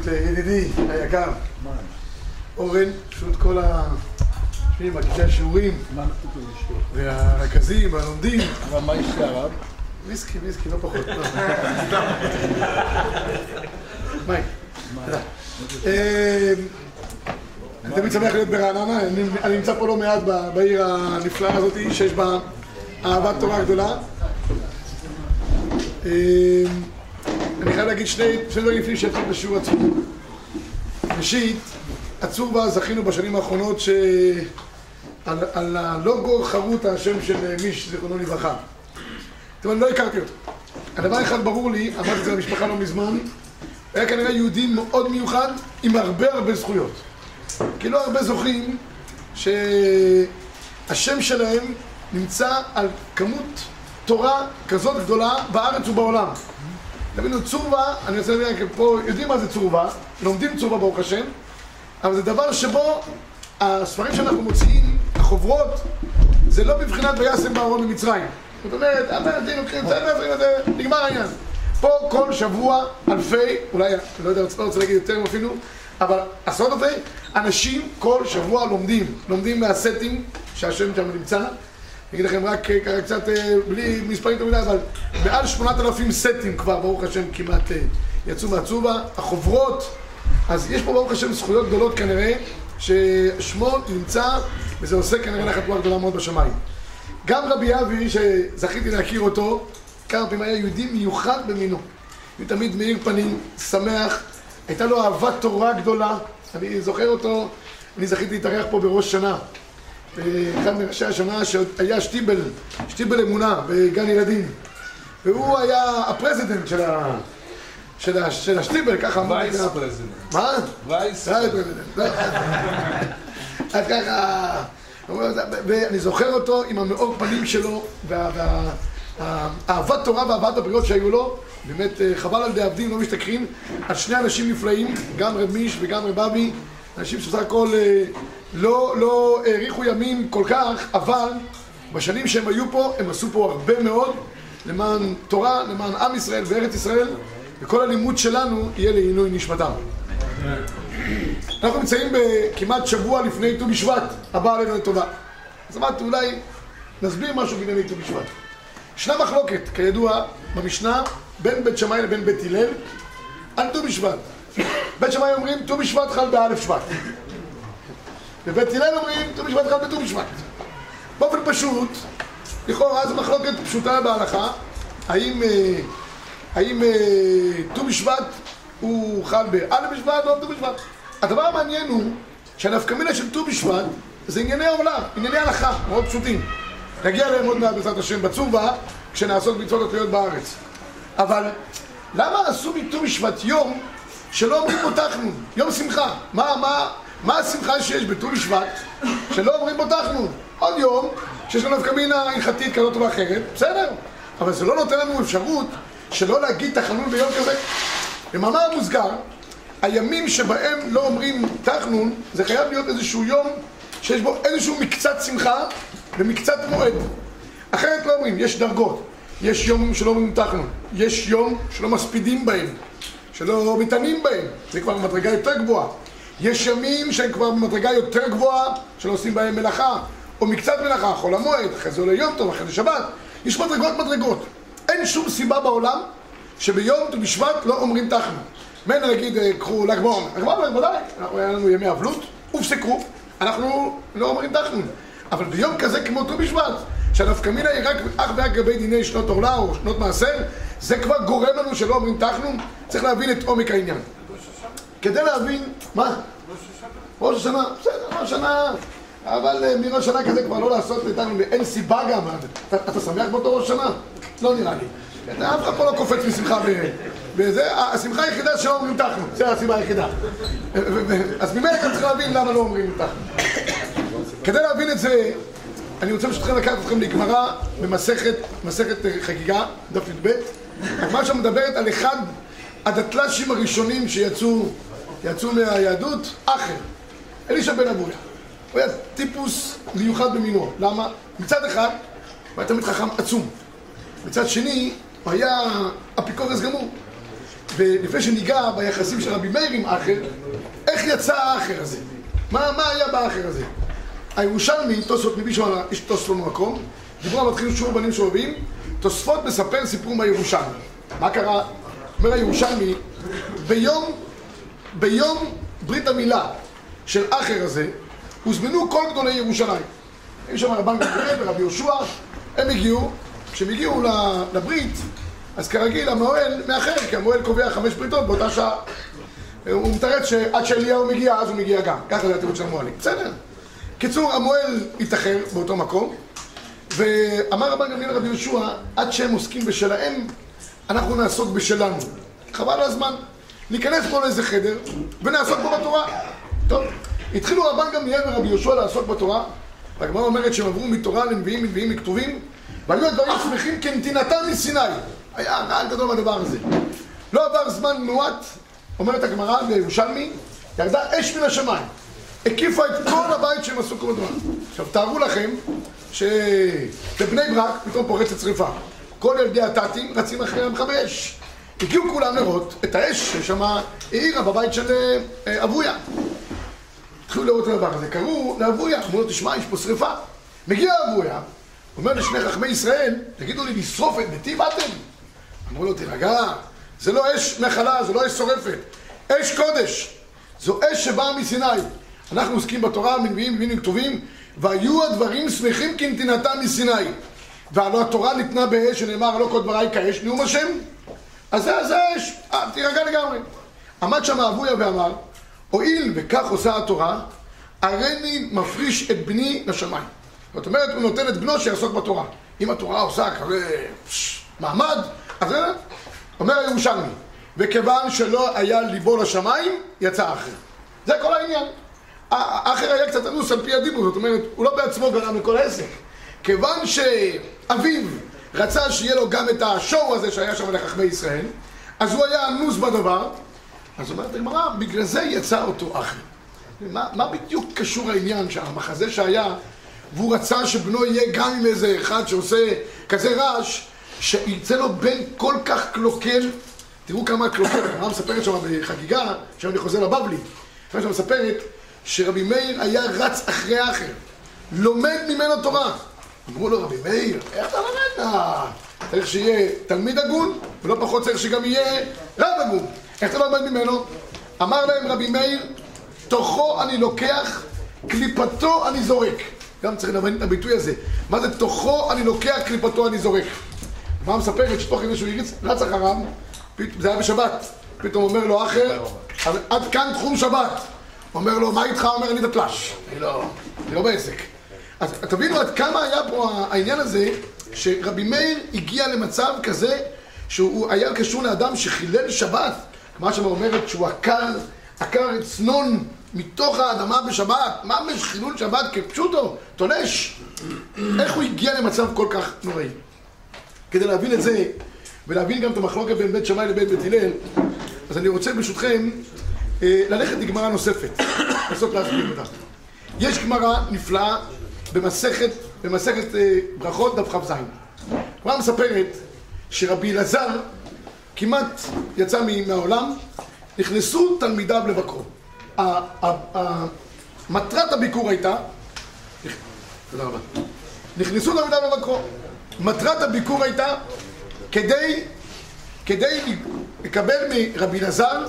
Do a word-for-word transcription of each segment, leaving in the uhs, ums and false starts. פשוט ידידי היקר, אורן, פשוט כל השנים, הכיתה השיעורים, והרכזים, הלומדים. אבל מה יש להרב? ויסקי, ויסקי, לא פחות. מי? אני תמיד שמח להיות ברעננה, אני נמצא פה לא מעט בעיר הנפלאה הזאת שיש בה אהבת תורה גדולה. אני חייב להגיד שני דברים לפני שיתחיל בשיעור עצמו. ראשית, הצורבה זכינו בשנים האחרונות שעל הלוגו חרוט השם של מיש זיכרונו לברכה. זאת אומרת, לא הכרתי אותו. הדבר אחד ברור לי, אמרתי את זה למשפחה לא מזמן, היה כנראה יהודי מאוד מיוחד עם הרבה הרבה זכויות. כי לא הרבה זוכים שהשם שלהם נמצא על כמות תורה כזאת גדולה בארץ ובעולם. תבינו, צורבה, אני רוצה להגיד פה, יודעים מה זה צורבה, לומדים צורבה ברוך השם, אבל זה דבר שבו הספרים שאנחנו מוציאים, החוברות, זה לא בבחינת וישם בארון ממצרים. זאת אומרת, נגמר העניין. פה כל שבוע אלפי, אולי, לא יודע, לא רוצה להגיד יותר אפילו, אבל עשרות אלפי, אנשים כל שבוע לומדים, לומדים מהסטים שהשם שם נמצא. אני אגיד לכם רק ככה קצת בלי מספרים תמיד, אבל מעל שמונת אלפים סטים כבר, ברוך השם, כמעט יצאו מהצובה, החוברות. אז יש פה ברוך השם זכויות גדולות כנראה, ששמו נמצא, וזה עושה כנראה לחתורה גדולה מאוד בשמיים. גם רבי אבי, שזכיתי להכיר אותו, כמה פעמים היה יהודי מיוחד במינו. הוא תמיד מאיר פנים, שמח, הייתה לו אהבת תורה גדולה. אני זוכר אותו, אני זכיתי להתארח פה בראש שנה. אחד מראשי השנה שהיה שטיבל, שטיבל אמונה בגן ילדים, והוא היה הפרזידנט של ה... של ה... של השטיבל, ככה אמרו... וייס פרזידנט. מה? וייס פרזידנט. אז ככה... ואני זוכר אותו עם המאור פנים שלו והאהבת תורה והבאת הבריאות שהיו לו. באמת חבל על דאבדים, לא משתכרים, על שני אנשים נפלאים, גם רב מיש וגם רב אבי, אנשים שבסך הכל לא, לא העריכו ימים כל כך, אבל בשנים שהם היו פה, הם עשו פה הרבה מאוד למען תורה, למען עם ישראל וארץ ישראל, וכל הלימוד שלנו יהיה לעילוי נשמתם. אנחנו נמצאים בכמעט שבוע לפני ט"ו בשבט, הבא עלינו לטובה. אז אמרתי, אולי נסביר משהו בענייני ט"ו בשבט. ישנה מחלוקת, כידוע, במשנה, בין בית שמאי לבין בית הלל, על ט"ו בשבט. בית שמאי אומרים, ט"ו בשבט חל באלף שבט. בבית הלל אומרים, ט"ו בשבט חל בט"ו בשבט. באופן פשוט, לכאורה, זו מחלוקת פשוטה בהלכה, האם, האם ט"ו בשבט הוא חל באלף בשבט או בט"ו בשבט. הדבר המעניין הוא שהנפקא מינה של ט"ו בשבט זה ענייני העולם, ענייני הלכה, מאוד פשוטים. נגיע אליהם עוד מעט בעזרת השם בצורבה, כשנעשות מצוות התלויות בארץ. אבל למה עשו מט"ו בשבט יום שלא אומרים בו תחנון? יום שמחה. מה, מה, מה השמחה שיש בט"ו בשבט שלא אומרים בו תחנון? עוד יום שיש לנו נפקא מינה הלכתית כזאת או אחרת, בסדר. אבל זה לא נותן לנו אפשרות שלא להגיד תחנון ביום כזה. במאמר המוסגר, הימים שבהם לא אומרים תחנון, זה חייב להיות איזשהו יום שיש בו איזשהו מקצת שמחה ומקצת מועד. אחרת לא אומרים, יש דרגות. יש יום שלא אומרים תחנון, יש יום שלא מספידים בהם, שלא מתענים בהם, זה כבר במדרגה יותר גבוהה. יש ימים שהם כבר במדרגה יותר גבוהה, שלא עושים בהם מלאכה, או מקצת מלאכה, חול המועד, אחרי זה עולה יום טוב, אחרי זה שבת. יש מדרגות מדרגות. אין שום סיבה בעולם שביום ט"ו בשבט לא אומרים תחנון. מן נגיד, קחו ל"ג בעומר. ל"ג בעומר, בוודאי, היה לנו ימי אבלות, הופסקו, אנחנו לא אומרים תחנון. אבל ביום כזה כמו ט"ו בשבט, שהנפקא מינה היא רק אך ורק לגבי דיני שנות עורלה או שנות מעשר, זה כבר גורם לנו שלא אומרים תחנון. צריך להבין את עומק העניין. כדי להבין, מה? ראש השנה. בסדר, ראש השנה, אבל מראש השנה כזה כבר לא לעשות תחנון, אין סיבה גם. אתה שמח באותו ראש השנה? לא נראה לי. אף אחד פה לא קופץ משמחה וזה, השמחה היחידה שלא אומרים תחנון, זה הסיבה היחידה. אז ממילא צריך להבין למה לא אומרים תחנון. כדי להבין את זה, אני רוצה פשוטכם לקחת אתכם לגמרא במסכת חגיגה, דף י"ב. הגמרא שם מדברת על אחד הדתל"שים הראשונים שיצאו מהיהדות, אחר. אלישע בן אבויה. הוא היה טיפוס מיוחד במינו. למה? מצד אחד, הוא היה תמיד חכם עצום. מצד שני, הוא היה אפיקורס גמור. ולפני שניגע ביחסים של רבי מאיר עם האחר, איך יצא האחר הזה? מה, מה היה באחר הזה? הירושלמי, תוספות מבישהו על תוספות במקום, דיברו מתחילים שיעור בנים שורבים, תוספות מספר סיפור בירושלמי. מה קרה? אומר הירושלמי, ביום, ביום ברית המילה של האחר הזה, הוזמנו כל גדולי ירושלים. היו שם רבן גמליאל ורבי יהושע, הם הגיעו, כשהם הגיעו לברית, אז כרגיל המוהל מאחר, כי המוהל קובע חמש בריתות באותה שעה. הוא מתרץ שעד שאליהו מגיע, אז הוא מגיע גם. ככה זה התירוץ של המוהלים. בסדר. קיצור, המוהל התאחר באותו מקום, ואמר רבן גמליאל ורבי יהושע, עד שהם עוסקים בשלהם, אנחנו נעסוק בשלנו. חבל הזמן. ניכנס פה לאיזה חדר ונעסוק פה בתורה. טוב. התחילו רבן גמליאל ורבי יהושע לעסוק בתורה, והגמרא אומרת שהם עברו מתורה לנביאים, לנביאים לכתובים, והיו הדברים שמחים כנתינתם מסיני. היה נעל גדול מהדבר הזה. לא עבר זמן מועט, אומרת הגמרא בירושלמי, ירדה אש מן השמיים, הקיפה את כל הבית שהם עשו כל דבר. עכשיו תארו לכם שבבני ברק פתאום פורצת שריפה. כל ילדי התתים רצים אחרי המכבי אש. הגיעו כולם לראות את האש ששמה העירה בבית של אבויה. התחילו לראות את הדבר הזה, קראו לאבויה, אמרו לו תשמע, יש פה שריפה. מגיע אבויה, אומר לשני חכמי ישראל, תגידו לי לשרוף את ביתי באתם? אמרו לו תירגע, זה לא אש נחלה, זה לא אש שורפת, אש קודש, זו אש שבאה מסיני. אנחנו עוסקים בתורה, מנביאים מבינים כתובים, והיו הדברים שמחים כנתינתם מסיני. והלא התורה ניתנה באש, שנאמר לא כל דבריי כאש נאום השם, אז זה, זה האש, אה, תירגע לגמרי. עמד שם אבויה ואמר, הואיל וכך עושה התורה, הריני מפריש את בני לשמיים. זאת אומרת, הוא נותן את בנו שיעסוק בתורה. אם התורה עושה כזה מעמד, אז זה אומר הירושלמי, וכיוון שלא היה ליבו לשמיים, יצא אחר. זה כל העניין. האחר היה קצת אנוס על פי הדיבור, זאת אומרת, הוא לא בעצמו גרם לכל העסק. כיוון שאביו רצה שיהיה לו גם את השואו הזה שהיה שם לחכמי ישראל, אז הוא היה אנוס בדבר, אז אומרת הגמרא, בגלל זה יצא אותו אחר. מה, מה בדיוק קשור העניין שהמחזה שהיה, והוא רצה שבנו יהיה גם עם איזה אחד שעושה כזה רעש, שיצא לו בן כל כך קלוקל. תראו כמה קלוקל, הרב מספרת שם בחגיגה, שם אני חוזר לבבלי, הרב שם מספרת שרבי מאיר היה רץ אחרי האחר, לומד ממנו תורה. אמרו לו, רבי מאיר, איך אתה לומד? צריך שיהיה תלמיד הגון, ולא פחות צריך שגם יהיה רב הגון. איך אתה לומד ממנו? אמר להם רבי מאיר, תוכו אני לוקח, קליפתו אני זורק. גם צריך להבין את הביטוי הזה. מה זה תוכו אני לוקח, קליפתו אני זורק? מה מספרת שתוך כדי שהוא יריץ, רץ אחריו, זה היה בשבת. פתאום אומר לו אחר, עד כאן תחום שבת. אומר לו, מה איתך? אומר, אני דתל"ש. אני לא, אני לא בעסק. אז תבינו עד כמה היה פה העניין הזה, שרבי מאיר הגיע למצב כזה, שהוא היה קשור לאדם שחילל שבת. מה שאומרת שהוא עקר, עקר צנון מתוך האדמה בשבת. ממש חילול שבת כפשוטו, תולש. איך הוא הגיע למצב כל כך נוראי? כדי להבין את זה, ולהבין גם את המחלוקת בין בית שמאי לבין בית הלל, אז אני רוצה ברשותכם ללכת לגמרא נוספת, לעשות להסביר אותה. יש גמרא נפלאה במסכת, במסכת ברכות דף ח"ז. גמרא מספרת שרבי אלעזר כמעט יצא מהעולם, נכנסו תלמידיו לבקרו. מטרת הביקור הייתה, תודה רבה, נכנסו תלמידיו לבקרו. מטרת הביקור הייתה כדי, כדי לקבל מרבי אלעזר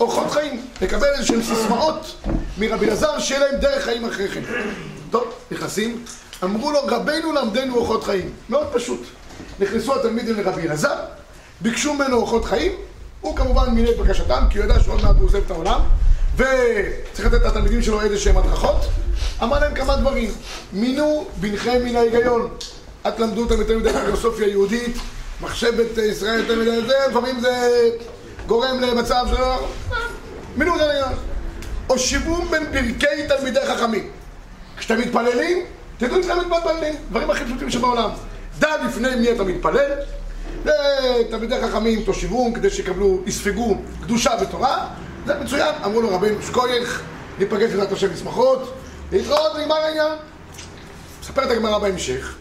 אורחות חיים, לקבל איזשהם סיסמאות מרבי אלעזר שיהיה להם דרך חיים אחרי כן. טוב, נכנסים, אמרו לו רבנו למדנו אורחות חיים, מאוד פשוט. נכנסו התלמידים לרבי אלעזר, ביקשו ממנו אורחות חיים, הוא כמובן מיני את בקשתם, כי הוא ידע שעוד מעט הוא עוזב את העולם, וצריך לתת לתלמידים שלו איזה שהם הדרכות. אמר להם כמה דברים, מינו בנכם מן ההיגיון, את למדו אותם יותר מדי פילוסופיה יהודית, מחשבת ישראל יותר מדי, זה לפעמים זה גורם למצב של... מינו אותם להיגיון. הושיבו בין פרקי תלמידי חכמים. כשאתם מתפללים, תדעו אתם מתפללים, דברים הכי פשוטים שבעולם. דע לפני מי אתה מתפלל, ותלמידי חכמים תושיבו כדי שיקבלו, יספגו קדושה ותורה, זה מצוין. אמרו לו רבנו שכוייך, ניפגש לדעת השם לשמחות, להתראות, נגמר העניין. מספרת הגמרא בהמשך,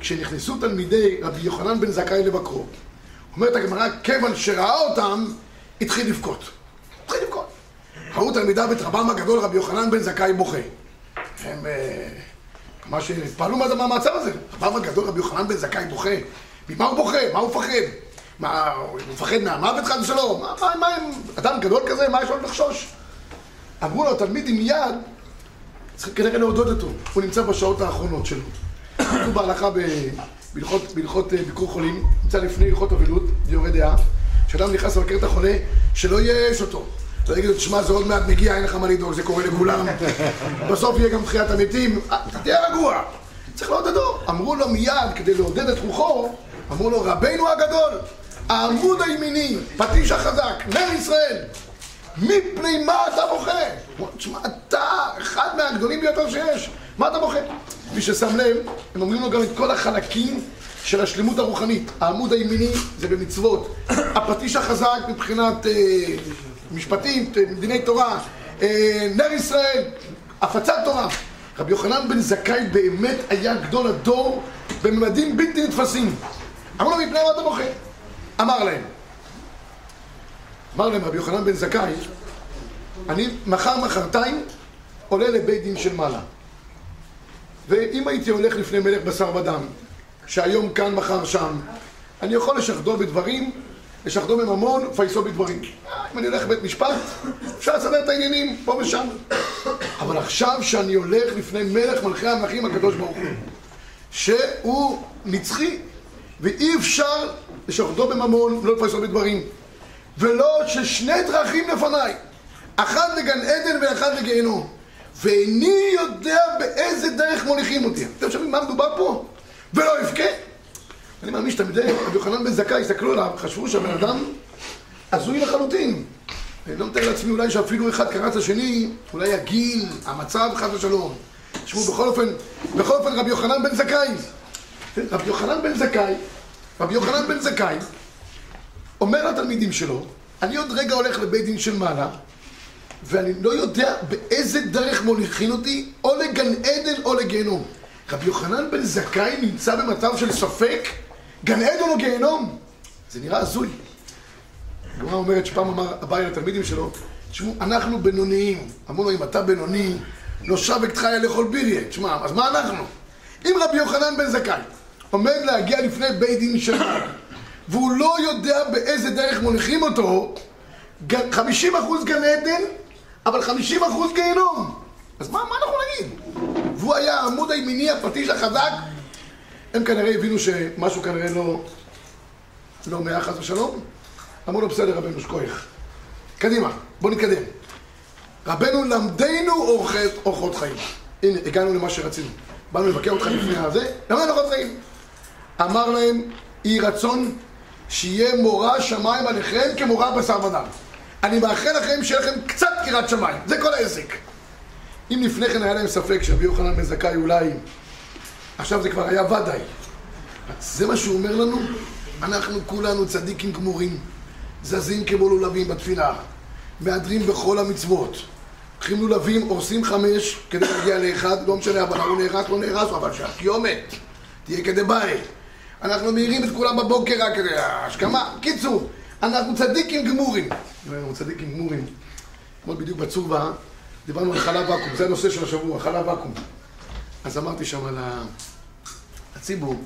כשנכנסו תלמידי רבי יוחנן בן זכאי לבקרו, אומרת הגמרא, כיוון שראה אותם, התחיל לבכות. התחיל לבכות. ראו תלמידה בית רבם הגדול, רבי יוחנן בן זכאי בוכה. הם ממש התפעלו מה זה מהמעצר הזה. רבם הגדול, רבי יוחנן בן זכאי בוכה. ממה הוא בוכה? מה הוא מפחד? מה, הוא מפחד מהמוות חד ושלום? מה, מה, אדם גדול כזה, מה יש לו לחשוש? אמרו לו, תלמיד עם יד, צריך כנראה להודות אותו. הוא נמצא בשעות האחרונות שלו. הוא בהלכה בהלכות ביקור חולים, נמצא לפני הלכות אבלות, יורה דעה, כשאדם נכנס לבקר את החולה, שלא ייאש אותו. אתה תגיד לו, תשמע, זה עוד מעט מגיע, אין לך מה לדאוג, זה קורה לכולם. בסוף יהיה גם תחיית המתים, אתה תהיה רגוע. צריך לעודדו. אמרו לו מיד, כדי לעודד את רוחו, אמרו לו, רבנו הגדול, העמוד הימיני, פטיש החזק, נר ישראל, מפני מה אתה בוכה? תשמע, אתה אחד מהגדולים ביותר שיש, מה אתה בוכה? מי ששם לב, הם אומרים לו גם את כל החלקים של השלמות הרוחנית. העמוד הימיני זה במצוות, הפטיש החזק מבחינת אה, משפטים, מדיני תורה, אה, נר ישראל, הפצת תורה. רבי יוחנן בן זכאי באמת היה גדול הדור בממדים בלתי נתפסים. אמרו לו, מפני מה אתה בוכה? אמר להם. אמר להם רבי יוחנן בן זכאי, אני מחר מחרתיים עולה לבית דין של מעלה. ואם הייתי הולך לפני מלך בשר ודם, שהיום כאן, מחר שם, אני יכול לשחדו בדברים, לשחדו בממון, פייסו בדברים. אם אני הולך לבית משפט, אפשר לסדר את העניינים, פה ושם. אבל עכשיו שאני הולך לפני מלך מלכי המלכים הקדוש ברוך הוא, שהוא נצחי, ואי אפשר לשחדו בממון, לא לפייסו בדברים. ולא ששני דרכים לפניי, אחד לגן עדן ואחד לגיהנום. ואיני יודע באיזה דרך מוליכים אותי. אתם שומעים מה מדובר פה? ולא יבכה. אני מאמין שתמיד רבי יוחנן בן זכאי הסתכלו עליו, חשבו שהבן אדם הזוי לחלוטין. אני לא מתאר לעצמי אולי שאפילו אחד קרץ השני, אולי הגיל, המצב, חס ושלום. תשמעו, בכל אופן, בכל אופן רבי יוחנן בן זכאי. רבי יוחנן בן זכאי, רבי יוחנן בן זכאי, אומר לתלמידים שלו, אני עוד רגע הולך לבית דין של מעלה, ואני לא יודע באיזה דרך מוליכים אותי, או לגן עדן או לגיהנום. רבי יוחנן בן זכאי נמצא במצב של ספק, גן עדן או גיהנום. זה נראה הזוי. הגמרא אומרת שפעם אמר אביי לתלמידים שלו, תשמעו, אנחנו בינוניים. אמרו לו, אם אתה בינוני, לא שבקתך היה לאכול ביריה. תשמע, אז מה אנחנו? אם רבי יוחנן בן זכאי עומד להגיע לפני בית דין של מעלה, והוא לא יודע באיזה דרך מוליכים אותו, חמישים אחוז גן עדן, אבל חמישים אחוז גיהנום. אז מה, מה אנחנו נגיד? והוא היה העמוד הימיני, הפטיש החזק. הם כנראה הבינו שמשהו כנראה לא, לא מאה חס ושלום. אמרו לו, בסדר רבנו, שכוח. קדימה, בוא נתקדם. רבנו, למדנו אורחות חיים. הנה, הגענו למה שרצינו. באנו לבקר אותך לפני הזה, למדנו אורחות חיים. אמר להם, אי רצון שיהיה מורה שמיים עליכם כמורה בשר ודם. אני מאחל לכם שיהיה לכם קצת יראת שמיים, זה כל העסק. אם לפני כן היה להם ספק שרבי יוחנן בן זכאי אולי, עכשיו זה כבר היה ודאי. זה מה שהוא אומר לנו, אנחנו כולנו צדיקים גמורים, זזים כמו לולבים בתפילה, מהדרים בכל המצוות, לוקחים לולבים, הורסים חמש כדי להגיע לאחד, לא משנה, אבל הוא נהרס, לא נהרס, אבל שהקיומת תהיה כדי בית. אנחנו מהירים את כולם בבוקר רק כדי ההשכמה. קיצור, אנחנו צדיקים גמורים. אנחנו צדיקים גמורים. כמו בדיוק בצורבה, דיברנו על חלב ואקום. זה הנושא של השבוע, חלב ואקום. אז אמרתי שם על הציבור,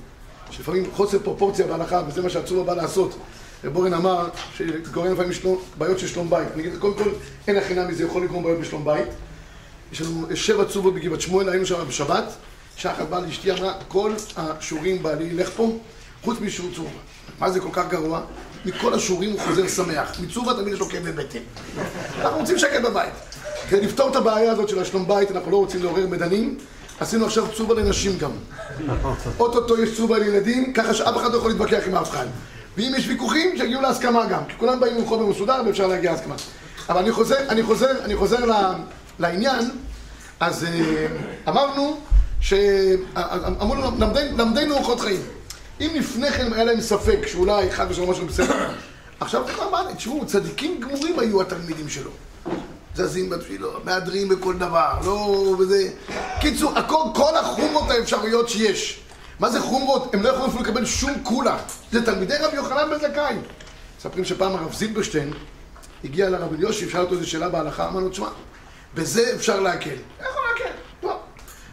שלפעמים חוסר פרופורציה בהלכה, וזה מה שהצורבה באה לעשות. בורן אמר שגורם לפעמים בעיות של שלום בית. אני אגיד, קודם כל, אין הכינה מזה, יכול לגרום בעיות בשלום בית. יש לנו שבע צורות בגבעת שמואל, היינו שם בשבת. שחת באה לאשתי, אמרה, כל השיעורים בעלי ילך פה, חוץ משיעור צורבה. מה זה כל כך גרוע? מכל השיעורים הוא חוזר שמח. מצורבה תמיד יש לו כאב בבטן. אנחנו רוצים שקט בבית. כדי לפתור את הבעיה הזאת של השלום בית, אנחנו לא רוצים לעורר מדנים, עשינו עכשיו צורבה לנשים גם. אוטוטו יש צורבה לילדים, ככה שאף אחד לא יכול להתווכח עם אף אחד. ואם יש ויכוחים, שיגיעו להסכמה גם, כי כולם באים לחוב במסודר ואפשר להגיע להסכמה. אבל אני חוזר, אני חוזר, אני חוזר לעניין. אז אמרנו שאמרו לנו, למדנו אורחות חיים. אם לפני כן היה להם ספק שאולי אחד ושלום משהו בסדר, עכשיו כבר אמרתי, תשמעו, צדיקים גמורים היו התלמידים שלו. זזים בתפילות, מהדרים בכל דבר, לא, וזה... קיצור, כל החומרות האפשריות שיש. מה זה חומרות? הם לא יכולים אפילו לקבל שום כולה. זה תלמידי רבי יוחנן בן זכאי. מספרים שפעם הרב זילברשטיין הגיע לרבן יושי, שאל אותו איזו שאלה בהלכה, אמרנו, תשמע, בזה אפשר להקל. איך הוא להקל? טוב.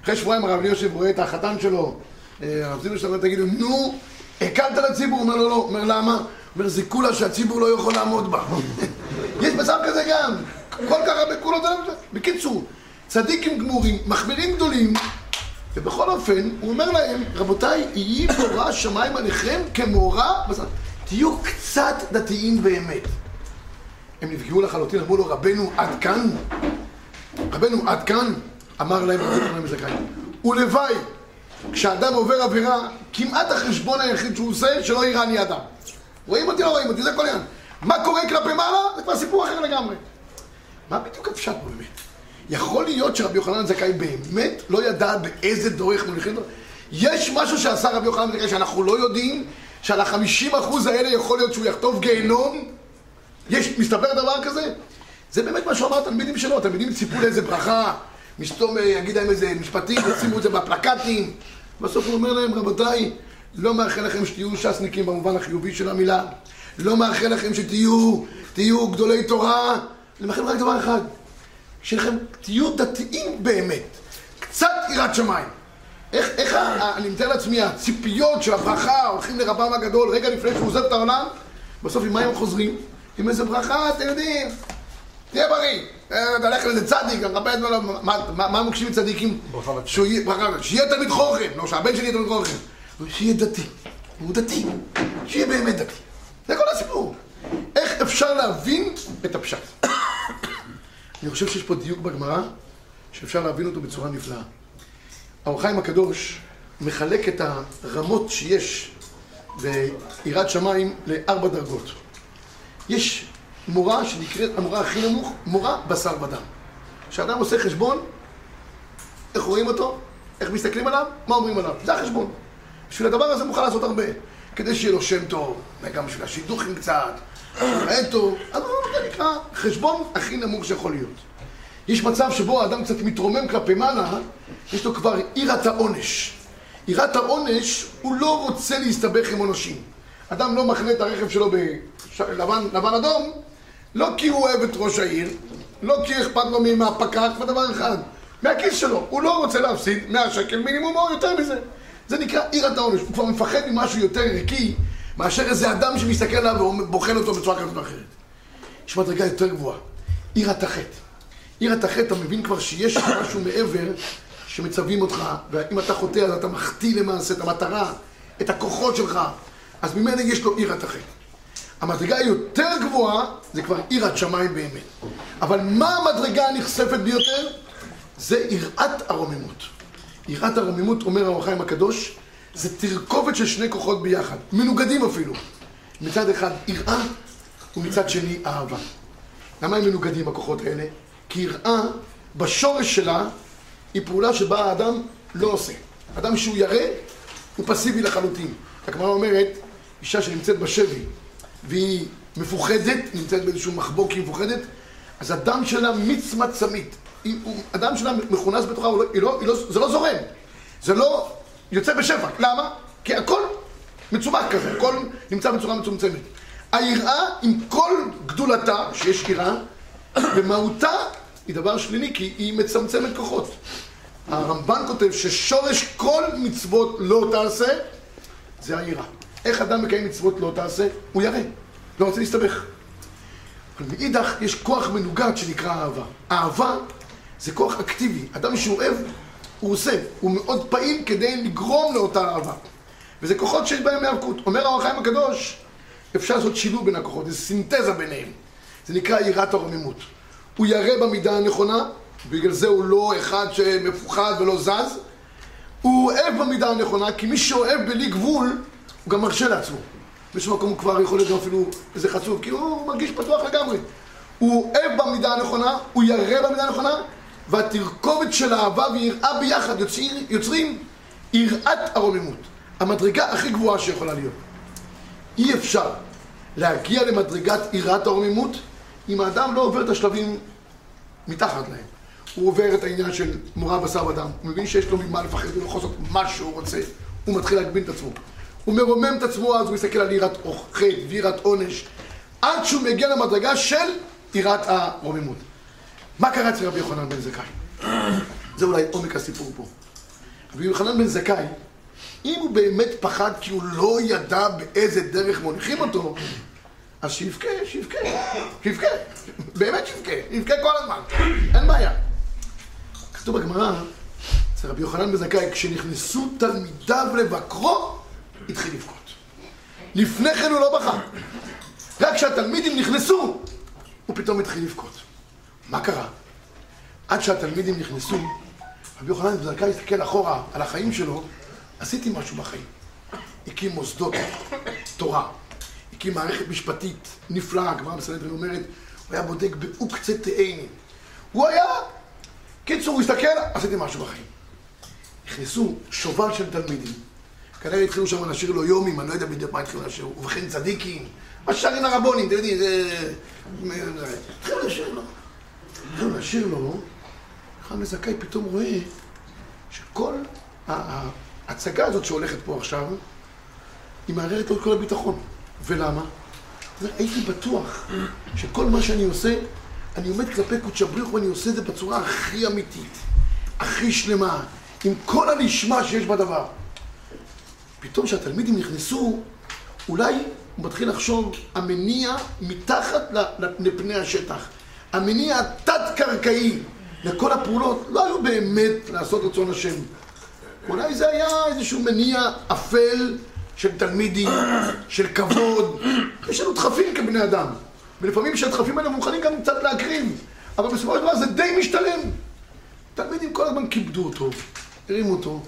אחרי שבועיים הרבן יושי רואה את החתן שלו, הרב זינו שלו, תגידו, נו, הקלת לציבור? אומר לו, לא. אומר, למה? אומר, זה כולה שהציבור לא יכול לעמוד בה. יש מצב כזה גם. כל כך הרבה כולות עליו. בקיצור, צדיקים גמורים, מחמירים גדולים, ובכל אופן, הוא אומר להם, רבותיי, יהי מורא שמיים עליכם כמורא, תהיו קצת דתיים באמת. הם נפגעו לחלוטין, אמרו לו, רבנו עד כאן, רבנו עד כאן, אמר להם רבנו זכאים. ולוואי, כשאדם עובר עבירה, כמעט החשבון היחיד שהוא עושה, שלא יראה אני אדם. רואים אותי, לא רואים אותי, זה כל עניין. מה קורה כלפי מעלה? זה כבר סיפור אחר לגמרי. מה בדיוק הפשט פה באמת? יכול להיות שרבי יוחנן זכאי באמת לא ידע באיזה דורך מוליכים דורך? יש משהו שעשה רבי יוחנן זכאי שאנחנו לא יודעים, שעל ה-חמישים אחוז האלה יכול להיות שהוא יכתוב גיהנום? יש, מסתבר דבר כזה? זה באמת מה שאמר התלמידים שלו, התלמידים ציפו לאיזה ברכה, מסתום יגיד להם איזה משפטים, שימו את זה בפלקטים. בסוף הוא אומר להם, רבותיי, לא מאחל לכם שתהיו שסניקים במובן החיובי של המילה, לא מאחל לכם שתהיו, תהיו גדולי תורה, אני מאחל רק דבר אחד, שלכם תהיו דתיים באמת, קצת יראת שמיים. איך, איך ה, אני מתאר לעצמי, הציפיות של הברכה, הולכים לרבם הגדול, רגע לפני שהוא עוזב את העולם, בסוף עם מה הם חוזרים? עם איזה ברכה, אתם יודעים, תהיה בריא, תלך לזה צדיק, הרבה ידעו לו, מה מוקשים צדיקים? שיהיה תמיד חוכם, לא, שהבן שלי יהיה תמיד חוכם. שיהיה דתי, הוא דתי, שיהיה באמת דתי. זה כל הסיפור. איך אפשר להבין את הפשט? אני חושב שיש פה דיוק בגמרא, שאפשר להבין אותו בצורה נפלאה. האור חיים הקדוש מחלק את הרמות שיש ביראת שמיים לארבע דרגות. יש מורה שנקראת, המורה הכי נמוך, מורה בשר ודם. כשאדם עושה חשבון, איך רואים אותו, איך מסתכלים עליו, מה אומרים עליו, זה החשבון. בשביל הדבר הזה מוכן לעשות הרבה, כדי שיהיה לו שם טוב, גם בשביל השידוכים קצת, שיראה טוב, אז זה נקרא חשבון הכי נמוך שיכול להיות. יש מצב שבו האדם קצת מתרומם כלפי מעלה, יש לו כבר יראת העונש. יראת העונש, הוא לא רוצה להסתבך עם עונשים. אדם לא מחנה את הרכב שלו בלבן לבן אדום, לא כי הוא אוהב את ראש העיר, לא כי אכפת לו מהפקח, ודבר אחד, מהכיס שלו, הוא לא רוצה להפסיד מאה שקל מינימום או יותר מזה. זה נקרא יראת העונש, הוא כבר מפחד ממשהו יותר ערכי, מאשר איזה אדם שמסתכל עליו ובוחן אותו בצורה כזאת או אחרת. יש מדרגה יותר גבוהה, יראת החטא. יראת החטא, אתה מבין כבר שיש משהו מעבר שמצווים אותך, ואם אתה חוטא אז אתה מחטיא למעשה את המטרה, את הכוחות שלך, אז ממנה יש לו יראת החטא. המדרגה היותר גבוהה זה כבר יראת שמיים באמת. אבל מה המדרגה הנכספת ביותר? זה יראת הרוממות. יראת הרוממות, אומר האור חיים הקדוש, זה תרכובת של שני כוחות ביחד, מנוגדים אפילו. מצד אחד יראה ומצד שני אהבה. למה הם מנוגדים הכוחות האלה? כי יראה בשורש שלה היא פעולה שבה האדם לא עושה. אדם שהוא ירא הוא פסיבי לחלוטין. הגמרא אומרת, אישה שנמצאת בשבי והיא מפוחדת, נמצאת באיזשהו מחבוק היא מפוחדת, אז הדם שלה מצמצמית. היא, הוא, הדם שלה מכונס בתוכה, הוא לא, היא לא, היא לא, זה לא זורם, זה לא יוצא בשפע. למה? כי הכל מצומק כזה, הכל נמצא בצורה מצומצמת. היראה עם כל גדולתה, שיש יראה, במהותה היא דבר שלילי כי היא מצמצמת כוחות. הרמב"ן כותב ששורש כל מצוות לא תעשה, זה היראה. איך אדם מקיים מצוות לא תעשה? הוא ירא, לא רוצה להסתבך. אבל מאידך יש כוח מנוגד שנקרא אהבה. אהבה זה כוח אקטיבי, אדם שהוא אוהב, הוא עושה, הוא מאוד פעיל כדי לגרום לאותה אהבה. וזה כוחות שיש בהם מאבקות. אומר האור חיים הקדוש, אפשר לעשות שילוב בין הכוחות, זה סינתזה ביניהם. זה נקרא יראת הרוממות. הוא ירא במידה הנכונה, בגלל זה הוא לא אחד שמפוחד ולא זז. הוא אוהב במידה הנכונה, כי מי שאוהב בלי גבול, הוא גם מרשה לעצמו. בשום מקום הוא כבר יכול להיות אפילו איזה חצוף, כי הוא מרגיש פתוח לגמרי. הוא אוהב במידה הנכונה, הוא ירא במידה הנכונה, והתרכובת של אהבה ויראה ביחד יוצרים, יוצרים יראת הרוממות. המדרגה הכי גבוהה שיכולה להיות. אי אפשר להגיע למדרגת יראת הרוממות אם האדם לא עובר את השלבים מתחת להם. הוא עובר את העניין של מורא בשר ודם, הוא מבין שיש לו ממה לפחד, הוא יכול לעשות מה שהוא רוצה, הוא מתחיל להגביל את עצמו. הוא מרומם את עצמו, אז הוא מסתכל על יראת חטא ויראת עונש, עד שהוא מגיע למדרגה של יראת הרוממות. מה קרה אצל רבי יוחנן בן זכאי? זה אולי עומק הסיפור פה. רבי יוחנן בן זכאי, אם הוא באמת פחד כי הוא לא ידע באיזה דרך מוליכים אותו, אז שיבכה, שיבכה, שיבכה, באמת שיבכה, שיבכה כל הזמן, אין בעיה. כתוב בגמרא, אצל רבי יוחנן בן זכאי, כשנכנסו תלמידיו לבקרו, התחיל לבכות. לפני כן הוא לא בכה. רק כשהתלמידים נכנסו, הוא פתאום התחיל לבכות. מה קרה? עד שהתלמידים נכנסו, רבי יוחנן בן זכאי הסתכל אחורה על החיים שלו, עשיתי משהו בחיים. הקים מוסדות תורה, הקים מערכת משפטית נפלאה, הגמרא בסנהדרין אומרת, הוא היה בודק בעוקצת העיניים. הוא היה, קיצור, הוא הסתכל, עשיתי משהו בחיים. נכנסו שובל של תלמידים, כנראה התחילו שם לשיר לו יומים, אני לא יודע בדיוק מה התחילו לשיר, ובכן צדיקים, מה ששרים הרבונים, אתם יודעים, זה... התחילו לשיר לו. התחילו לשיר לו, רבי זכאי פתאום רואה שכל ההצגה הזאת שהולכת פה עכשיו, היא מערערת לו את כל הביטחון. ולמה? הייתי בטוח שכל מה שאני עושה, אני עומד כלפי קודש הבריך ואני עושה את זה בצורה הכי אמיתית, הכי שלמה, עם כל הנשמה שיש בדבר. פתאום כשהתלמידים נכנסו, אולי הוא מתחיל לחשוב, המניע מתחת לפני השטח, המניע התת-קרקעי לכל הפעולות, לא היו באמת לעשות רצון השם. אולי זה היה איזשהו מניע אפל של תלמידים, של כבוד. יש לנו דחפים כבני אדם, ולפעמים שהדחפים האלה מוכנים גם קצת להקריב, אבל בסופו של דבר זה די משתלם. תלמידים כל הזמן כיבדו אותו, הרימו אותו,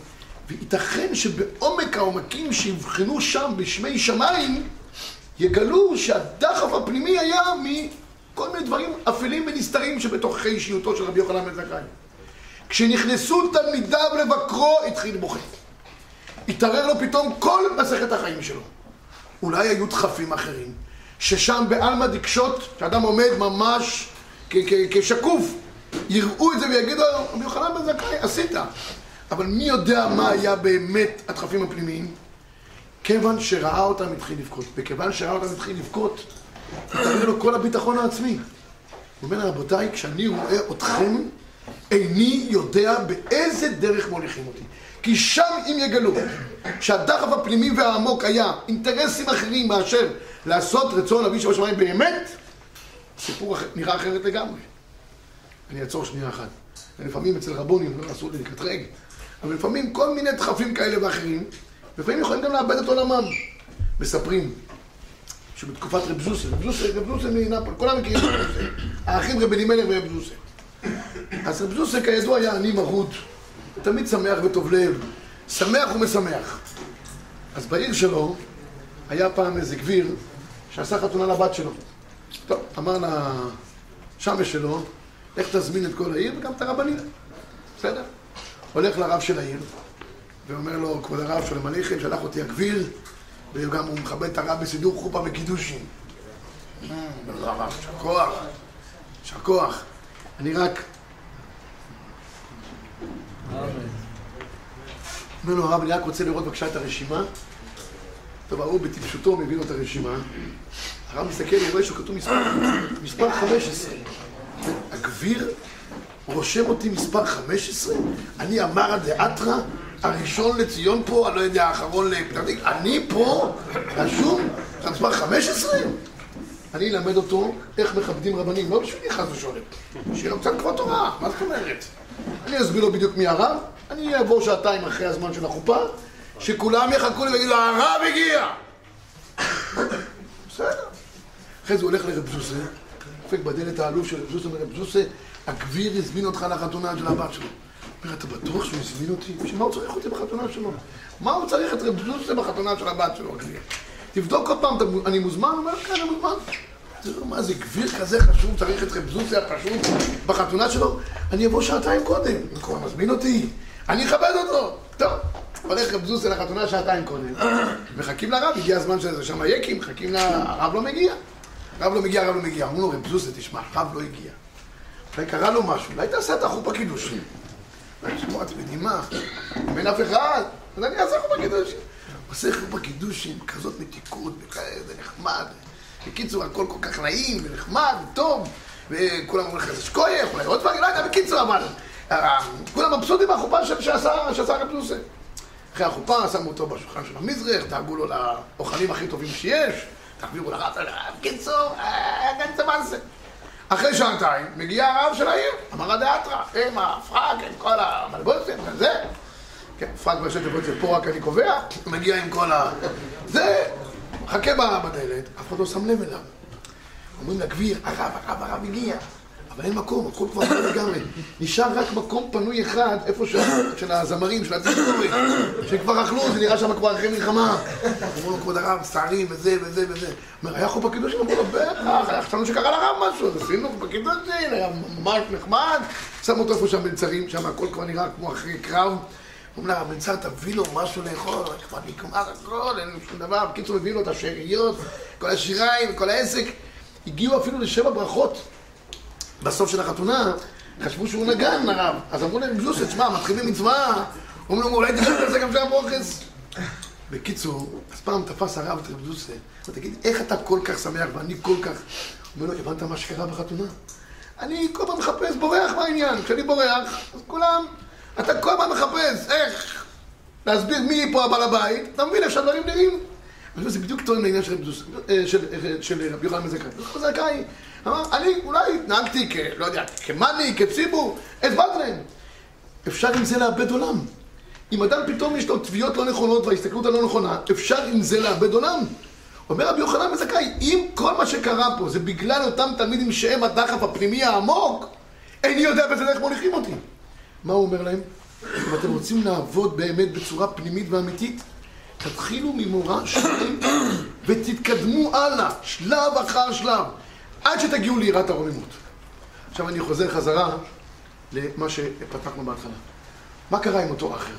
וייתכן שבעומק העומקים שיבחנו שם בשמי שמיים, יגלו שהדחף הפנימי היה מכל מיני דברים אפלים ונסתרים שבתוככי אישיותו של רבי יוחנן בן זכאי. כשנכנסו תלמידיו לבקרו, התחיל בוכה. התערר לו פתאום כל מסכת החיים שלו. אולי היו דחפים אחרים, ששם בעלמא דקשות, כשאדם עומד ממש כשקוף, יראו את זה ויגידו, רבי יוחנן בן זכאי, עשית. אבל מי יודע מה היה באמת הדחפים הפנימיים? כיוון שראה אותם התחיל לבכות, וכיוון שראה אותם התחיל לבכות, התערר לו כל הביטחון העצמי. הוא אומר, רבותיי, כשאני רואה אתכם, איני יודע באיזה דרך מוליכים אותי. כי שם אם יגלו שהדחף הפנימי והעמוק היה אינטרסים אחרים מאשר לעשות רצון אבי שבשמיים באמת, הסיפור נראה אחרת לגמרי. אני אעצור שנייה אחת. לפעמים אצל רבונים, לא אסור לי לקטרג, אבל לפעמים כל מיני דחפים כאלה ואחרים, לפעמים יכולים גם לאבד את עולמם. מספרים שבתקופת רב זוסה, רב זוסה, רב זוסה מנאפולי, כולם מכירים את רב זוסה, האחים רבי אלימלך ורב זוסה. אז רב זוסה כידוע היה אני מרות, תמיד שמח וטוב לב, שמח ומשמח. אז בעיר שלו היה פעם איזה גביר שעשה חתונה לבת שלו. טוב, אמר לה שמש שלו, לך תזמין את כל העיר וגם את הרבנים, בסדר? הולך לרב של העיר ואומר לו, כבוד הרב שלום עליכם, שלח אותי הגביר וגם הוא מכבד את הרב בסידור חופה וקידושים. הרב, שכוח, שכוח. אני רק... אומר לו, הרב, אני רק רוצה לראות בבקשה את הרשימה. טוב, הוא בטיפשותו מביא לו את הרשימה. הרב מסתכל, הוא רואה שהוא כתוב מספר חמש עשרה. הגביר רושם אותי מספר חמש עשרה? אני אמר עד לאטרה, הראשון לציון פה, אני לא יודע, האחרון לפתרתיק, אני פה, רשום, מספר חמש עשרה? אני אלמד אותו איך מכבדים רבנים, לא בשבילי חס ושלום. שיהיה לו קצת כבוד תורה, מה זאת אומרת? אני אסביר לו בדיוק מי הרב, אני אעבור שעתיים אחרי הזמן של החופה, שכולם יחכו לי ויגידו, הרב הגיע! בסדר. אחרי זה הוא הולך לרב זוסה, דופק בדלת האלוף של רב זוסה, אומר, רב זוסה, הגביר הזמין אותך לחתונה של הבת שלו. אומר, אתה בטוח שהוא הזמין אותי? שמה הוא צריך אותי בחתונה שלו? מה הוא צריך את רב זוסה בחתונה של הבת שלו? תבדוק עוד פעם, אני מוזמן? הוא אומר, כן, אני מוזמן. זה לא מה, זה גביר כזה חשוב, צריך את רב זוסה הפשוט בחתונה שלו? אני אבוא שעתיים קודם, אם כבר מזמין אותי, אני אכבד אותו. טוב, הולך רב זוסה לחתונה שעתיים קודם, מחכים לרב, הגיע הזמן שזה שם היקים, מחכים לרב לא מגיע. רב לא מגיע, רב לא מגיע. אמרו לו, רב זוסה, תשמע, רב לא הגיע. אולי קרה לו משהו, אולי תעשה את החופה קידושין. אולי שמוע, אתם יודעים מה, אם אין אף אחד, אז אני אעשה חופה קידושין. עושה חופה קידושין, כזאת מתיקות, זה נחמד. בקיצור, הכל כל כך נעים ונחמד וטוב. וכולם אומרים לך, זה שקוייך, אולי עוד פעם, לא יודע, בקיצור, אבל כולם מבסוטים מהחופה שעשה הרב זוסף. אחרי החופה שמו אותו בשולחן של המזרח, דאגו לו לאוכלים הכי טובים שיש, תחבירו לרב, בקיצור, אין זמן זה. אחרי שעתיים מגיע הרב של העיר, אמרה דאטרה, עם הפרק, עם כל המלבוסים, זה. כן, הפרק בשביל זה פה רק אני קובע, מגיע עם כל ה... זה, חכה בדלת, אף אחד לא שם לב אליו. אומרים לגביר, הרב, הרב, הרב הגיע, אבל אין מקום, הכל כבר לא לגמרי. נשאר רק מקום פנוי אחד, איפה של הזמרים, של הציבורים, שכבר אכלו, זה נראה שם כבר אחרי מלחמה. אמרו לו, כבוד הרב, סערים, וזה, וזה, וזה. אומר, היה חופה קידושים, אמרו לו, בטח, חשבנו שקרה לרב משהו, אז עשינו חופה קידושים, היה ממש נחמד. שם אותו איפה שהמלצרים, שם הכל כבר נראה כמו אחרי קרב. אומרים לה, המלצר, תביא לו משהו לאכול, כבר נגמר הכל, אין שום דבר. בקיצור, מביא לו את השאריות, כל השיריים, כל העסק. הגיעו אפילו לשבע ברכות. בסוף של החתונה, חשבו שהוא נגן, הרב. אז אמרו להם, זוסף, שמע, מתחילים מצווה. אומרים לו, אולי תשאר לזה גם שם ברוכס. בקיצור, אז פעם תפס הרב את רב זוסף. תגיד, איך אתה כל כך שמח ואני כל כך... אומר לו, הבנת מה שקרה בחתונה? אני כל פעם מחפש, בורח מהעניין. כשאני בורח, אז כולם... אתה כל פעם מחפש, איך? להסביר מי פה הבעל הבית, אתה מבין, אפשר דברים נראים. אני חושב, זה בדיוק טוען לעניין של רבי יוחנן בן זכאי. רבי יוחנן בן זכאי אמר, אני אולי נהגתי כ... לא יודע, כמאני, כציבור, הסברתי להם. אפשר עם זה לאבד עולם. אם אדם פתאום יש לו תביעות לא נכונות וההסתכלות הלא נכונה, אפשר עם זה לאבד עולם. אומר רבי יוחנן בן זכאי, אם כל מה שקרה פה זה בגלל אותם תלמידים שהם הדחף הפנימי העמוק, איני יודע בזה איך מוליכים אותי. מה הוא אומר להם? אם אתם רוצים לעבוד באמת בצורה פנימית ואמיתית, תתחילו ממורה שלהם ותתקדמו הלאה, שלב אחר שלב, עד שתגיעו ליראת הרוממות. עכשיו אני חוזר חזרה למה שפתחנו בהתחלה. מה קרה עם אותו אחר?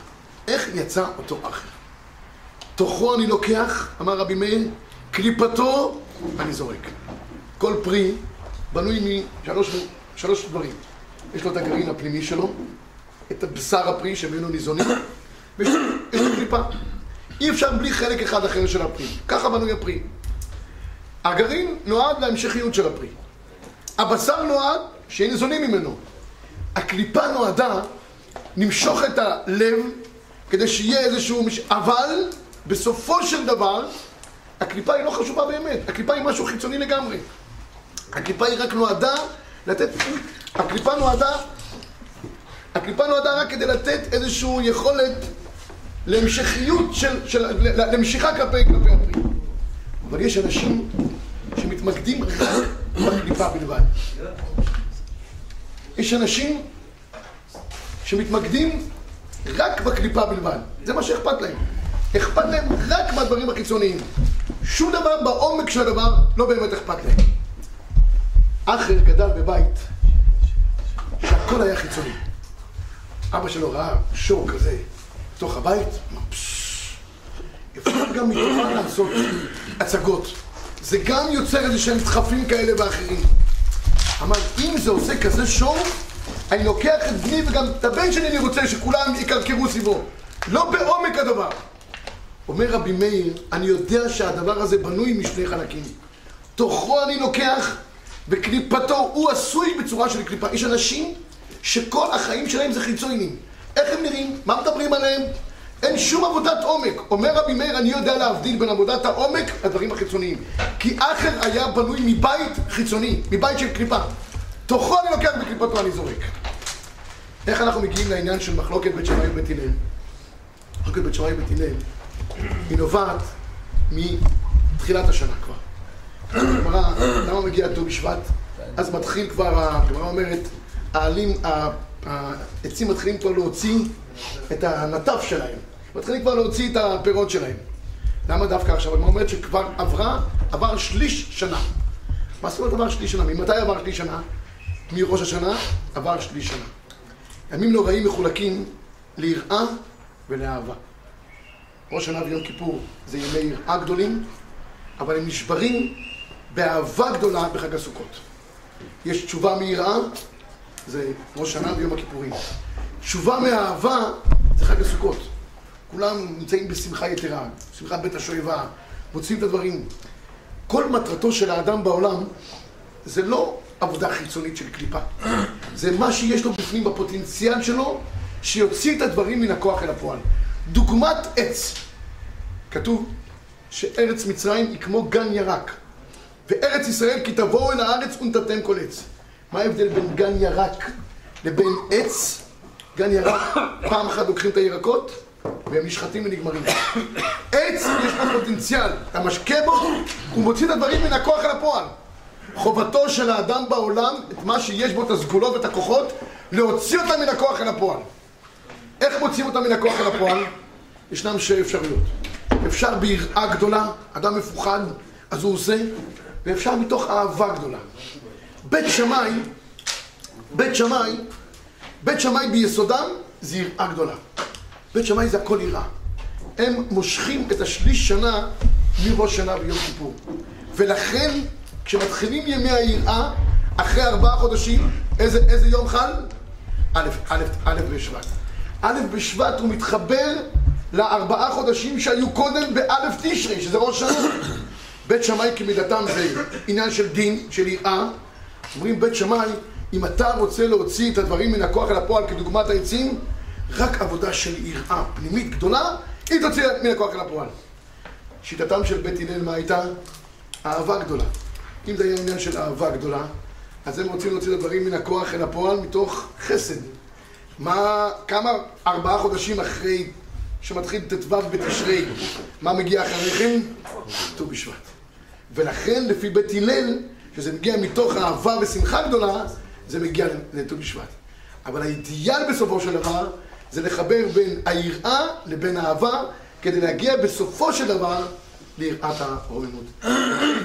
איך יצא אותו אחר? תוכו אני לוקח, אמר רבי מאיר, קליפתו אני זורק. כל פרי בנוי משלוש דברים. יש לו את הגרעין הפנימי שלו, את הבשר הפרי שמנו ניזונים, ויש לו קליפה. אי אפשר בלי חלק אחד אחר של הפרי. ככה בנוי הפרי. הגרעין נועד להמשכיות של הפרי. הבשר נועד שיהיה ניזונים ממנו. הקליפה נועדה נמשוך את הלב כדי שיהיה איזשהו... מש... אבל בסופו של דבר הקליפה היא לא חשובה באמת. הקליפה היא משהו חיצוני לגמרי. הקליפה היא רק נועדה לתת... הקליפה נועדה... הקליפה נועדה רק כדי לתת איזשהו יכולת להמשכיות של, של, למשיכה כלפי כלפי הפרי. אבל יש אנשים שמתמקדים רק בקליפה בלבד. יש אנשים שמתמקדים רק בקליפה בלבד. זה מה שאכפת להם. אכפת להם רק מהדברים הקיצוניים. שום דבר בעומק של הדבר לא באמת אכפת להם. אחר גדל בבית שהכל היה חיצוני. אבא שלו ראה שור כזה בתוך הבית, אפשר גם מתוכן לעשות הצגות. זה גם יוצר איזה שהם דחפים כאלה ואחרים. אמר, אם זה עושה כזה שור, אני לוקח את בני וגם את הבן שלי אני רוצה שכולם יקרקרו סביבו. לא בעומק הדבר. אומר רבי מאיר, אני יודע שהדבר הזה בנוי משני חלקים. תוכו אני לוקח וקליפתו, הוא עשוי בצורה של קליפה. יש אנשים שכל החיים שלהם זה חיצוניים. איך הם נראים? מה מדברים עליהם? אין שום עבודת עומק. אומר רבי מאיר, אני יודע להבדיל בין עבודת העומק לדברים החיצוניים. כי אחר היה בנוי מבית חיצוני, מבית של קליפה. תוכו אני לוקח בקליפתו אני זורק. איך אנחנו מגיעים לעניין של מחלוקת בית שמאי ובית הלל? מחלוקת בית שמאי ובית הלל היא נובעת מתחילת השנה כבר. הגמרא, למה מגיע ט"ו בשבט? אז מתחיל כבר, הגמרא אומרת, העלים, העצים מתחילים כבר להוציא את הנטף שלהם. מתחילים כבר להוציא את הפירות שלהם. למה דווקא עכשיו? הגמרא אומרת שכבר עברה, עבר שליש שנה. מה זאת אומרת עבר שליש שנה? ממתי עבר שליש שנה? מראש השנה עבר שליש שנה. ימים נוראים מחולקים ליראה ולאהבה. ראש השנה ויום כיפור זה ימי יראה גדולים, אבל הם נשברים באהבה גדולה בחג הסוכות. יש תשובה מיראה, זה ראש שנה ויום הכיפורים. תשובה מהאהבה זה חג הסוכות. כולם נמצאים בשמחה יתרה, בשמחה בית השואבה, מוצאים את הדברים. כל מטרתו של האדם בעולם זה לא עבודה חיצונית של קליפה. זה מה שיש לו בפנים בפוטנציאל שלו, שיוציא את הדברים מן הכוח אל הפועל. דוגמת עץ. כתוב שארץ מצרים היא כמו גן ירק. וארץ ישראל כי תבואו אל הארץ ונתתם כל עץ. מה ההבדל בין גן ירק לבין עץ? גן ירק, פעם אחת לוקחים את הירקות והם נשחטים ונגמרים. עץ יש לו פוטנציאל, אתה משקה בו, הוא מוציא את הדברים מן הכוח אל הפועל. חובתו של האדם בעולם, את מה שיש בו, את הסגולות ואת הכוחות, להוציא אותם מן הכוח אל הפועל. איך מוציאים אותם מן הכוח אל הפועל? ישנם שתי אפשרויות. אפשר ביראה גדולה, אדם מפוחד, אז הוא עושה, ואפשר מתוך אהבה גדולה. בית שמאי, בית שמאי, בית שמאי ביסודם זה יראה גדולה. בית שמאי זה הכל יראה. הם מושכים את השליש שנה מראש שנה ביום כיפור. ולכן, כשמתחילים ימי היראה, אחרי ארבעה חודשים, איזה, איזה יום חל? א', א', א' בשבט. א' בשבט הוא מתחבר לארבעה חודשים שהיו קודם באלף תשרי, שזה ראש שנה. בית שמאי כמידתם זה עניין של דין, של יראה. אומרים בית שמאי, אם אתה רוצה להוציא את הדברים מן הכוח אל הפועל כדוגמת העצים, רק עבודה של יראה פנימית גדולה, היא תוציא מן הכוח אל הפועל. שיטתם של בית הלל מה הייתה? אהבה גדולה. אם זה היה עניין של אהבה גדולה, אז הם רוצים להוציא את הדברים מן הכוח אל הפועל מתוך חסד. מה, כמה, ארבעה חודשים אחרי שמתחיל תתוו בתשרי, מה מגיע אחריכם? ט"ו בשבט. ולכן, לפי בית הלל, שזה מגיע מתוך אהבה ושמחה גדולה, זה מגיע לט"ו בשבט. אבל האידיאל בסופו של דבר, זה לחבר בין היראה לבין האהבה, כדי להגיע בסופו של דבר ליראת הרוממות.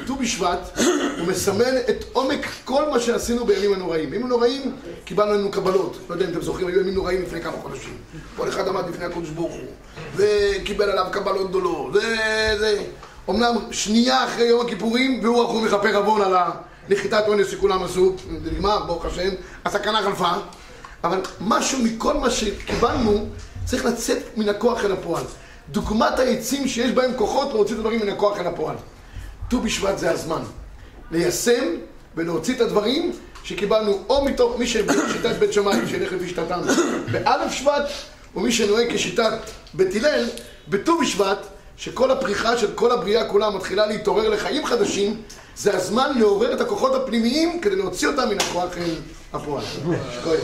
ט"ו בשבט הוא מסמן את עומק כל מה שעשינו בימים הנוראים. בימים הנוראים קיבלנו לנו קבלות. לא יודע אם אתם זוכרים, היו ימים נוראים לפני כמה חודשים. כל אחד עמד לפני הקודש ברוך הוא, וקיבל עליו קבלות גדולות. זה... אמנם שנייה אחרי יום הכיפורים, והוא הלכו מכפר עוון על הנחיתת אונס שכולם עשו, נגמר, ברוך השם, הסכנה חלפה. אבל משהו מכל מה שקיבלנו צריך לצאת מן הכוח אל הפועל. דוגמת העצים שיש בהם כוחות להוציא את הדברים מן הכוח אל הפועל. ט"ו בשבט זה הזמן. ליישם ולהוציא את הדברים שקיבלנו או מתוך מי שבשיטת בית שמאי, שילך לפי שיטתם באלף שבט, או מי שנוהג כשיטת בית הלל, בט"ו בשבט, שכל הפריחה של כל הבריאה כולה מתחילה להתעורר לחיים חדשים, זה הזמן לעורר את הכוחות הפנימיים כדי להוציא אותם מן הכוח אל הפועל. שקוי.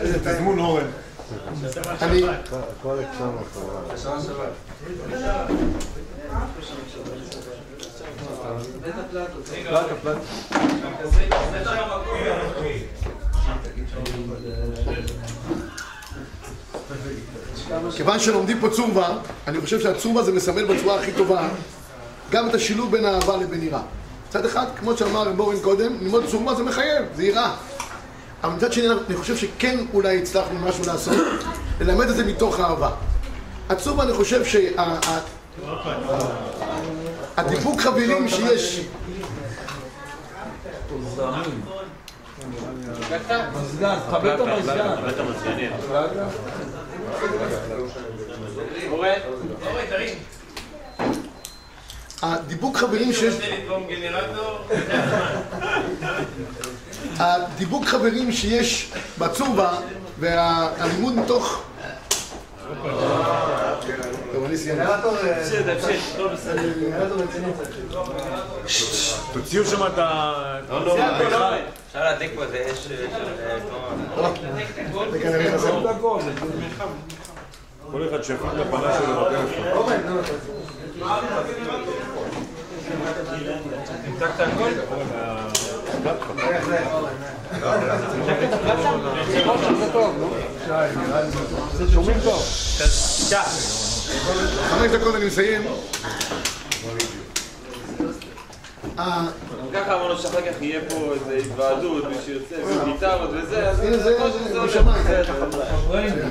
איזה תזמון אורן. אני... כל הקשור אחורה. שעה שבת. בית הפלטו. פלטו, פלטו. זה שם המקום הרחוי. כיוון שלומדים פה צורבה, אני חושב שהצורבה זה מסמל בצורה הכי טובה גם את השילוב בין אהבה לבין יראה. מצד אחד, כמו שאמר בורן קודם, ללמוד צורבה זה מחייב, זה יראה. אבל מצד שני, אני חושב שכן אולי הצלחנו משהו לעשות, ללמד את זה מתוך אהבה. הצורבה, אני חושב שהדיבוק חבילים שיש... מזגן, תחבר את המזגן. תחבר את המזגנים. אורן, אורן, תרים. הדיבוק חברים שיש... הדיבוק חברים שיש בצורבה והלימוד מתוך... טוב, אני סיימן. תוציאו שם את ה... לא, לא, לא. אפשר להדליק פה איזה אש... זה כנראה חסר. כל אחד שיפק לפנה שלו בטלפון. נמצא קצת הכל? זה טוב, נו? זה שומעים טוב. חמש דקות אני מסיים. ככה אמרנו שאחר כך יהיה פה איזו התוועדות, מי שיוצא, וגיטרות וזה, אז זה כמו שזה עולה.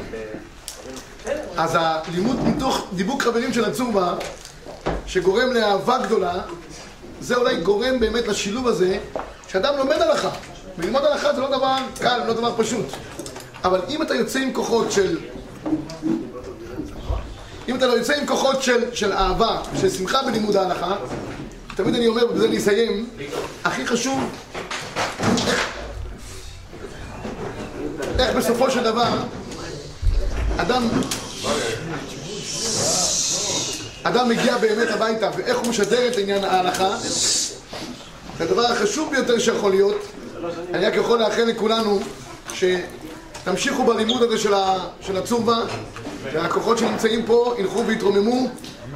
אז הלימוד מתוך דיבוק חברים של הצורבה, שגורם לאהבה גדולה, זה אולי גורם באמת לשילוב הזה, שאדם לומד הלכה. וללמוד הלכה זה לא דבר קל, לא דבר פשוט. אבל אם אתה יוצא עם כוחות של... אם אתה לא יוצא עם כוחות של, של אהבה, של שמחה בלימוד ההלכה, תמיד אני אומר, ובזה אני אסיים, הכי חשוב, איך, איך בסופו של דבר, אדם, אדם מגיע באמת הביתה, ואיך הוא משדר את עניין ההלכה, הדבר החשוב ביותר שיכול להיות, אני רק יכול לאחל לכולנו, שתמשיכו בלימוד הזה של הצורבא, והכוחות שנמצאים פה ילכו ויתרוממו,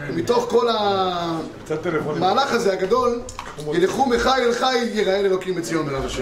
ומתוך כל המהלך הזה הגדול, ילכו מחיל אל חיל, יראה אלוקים בציון ברב השם.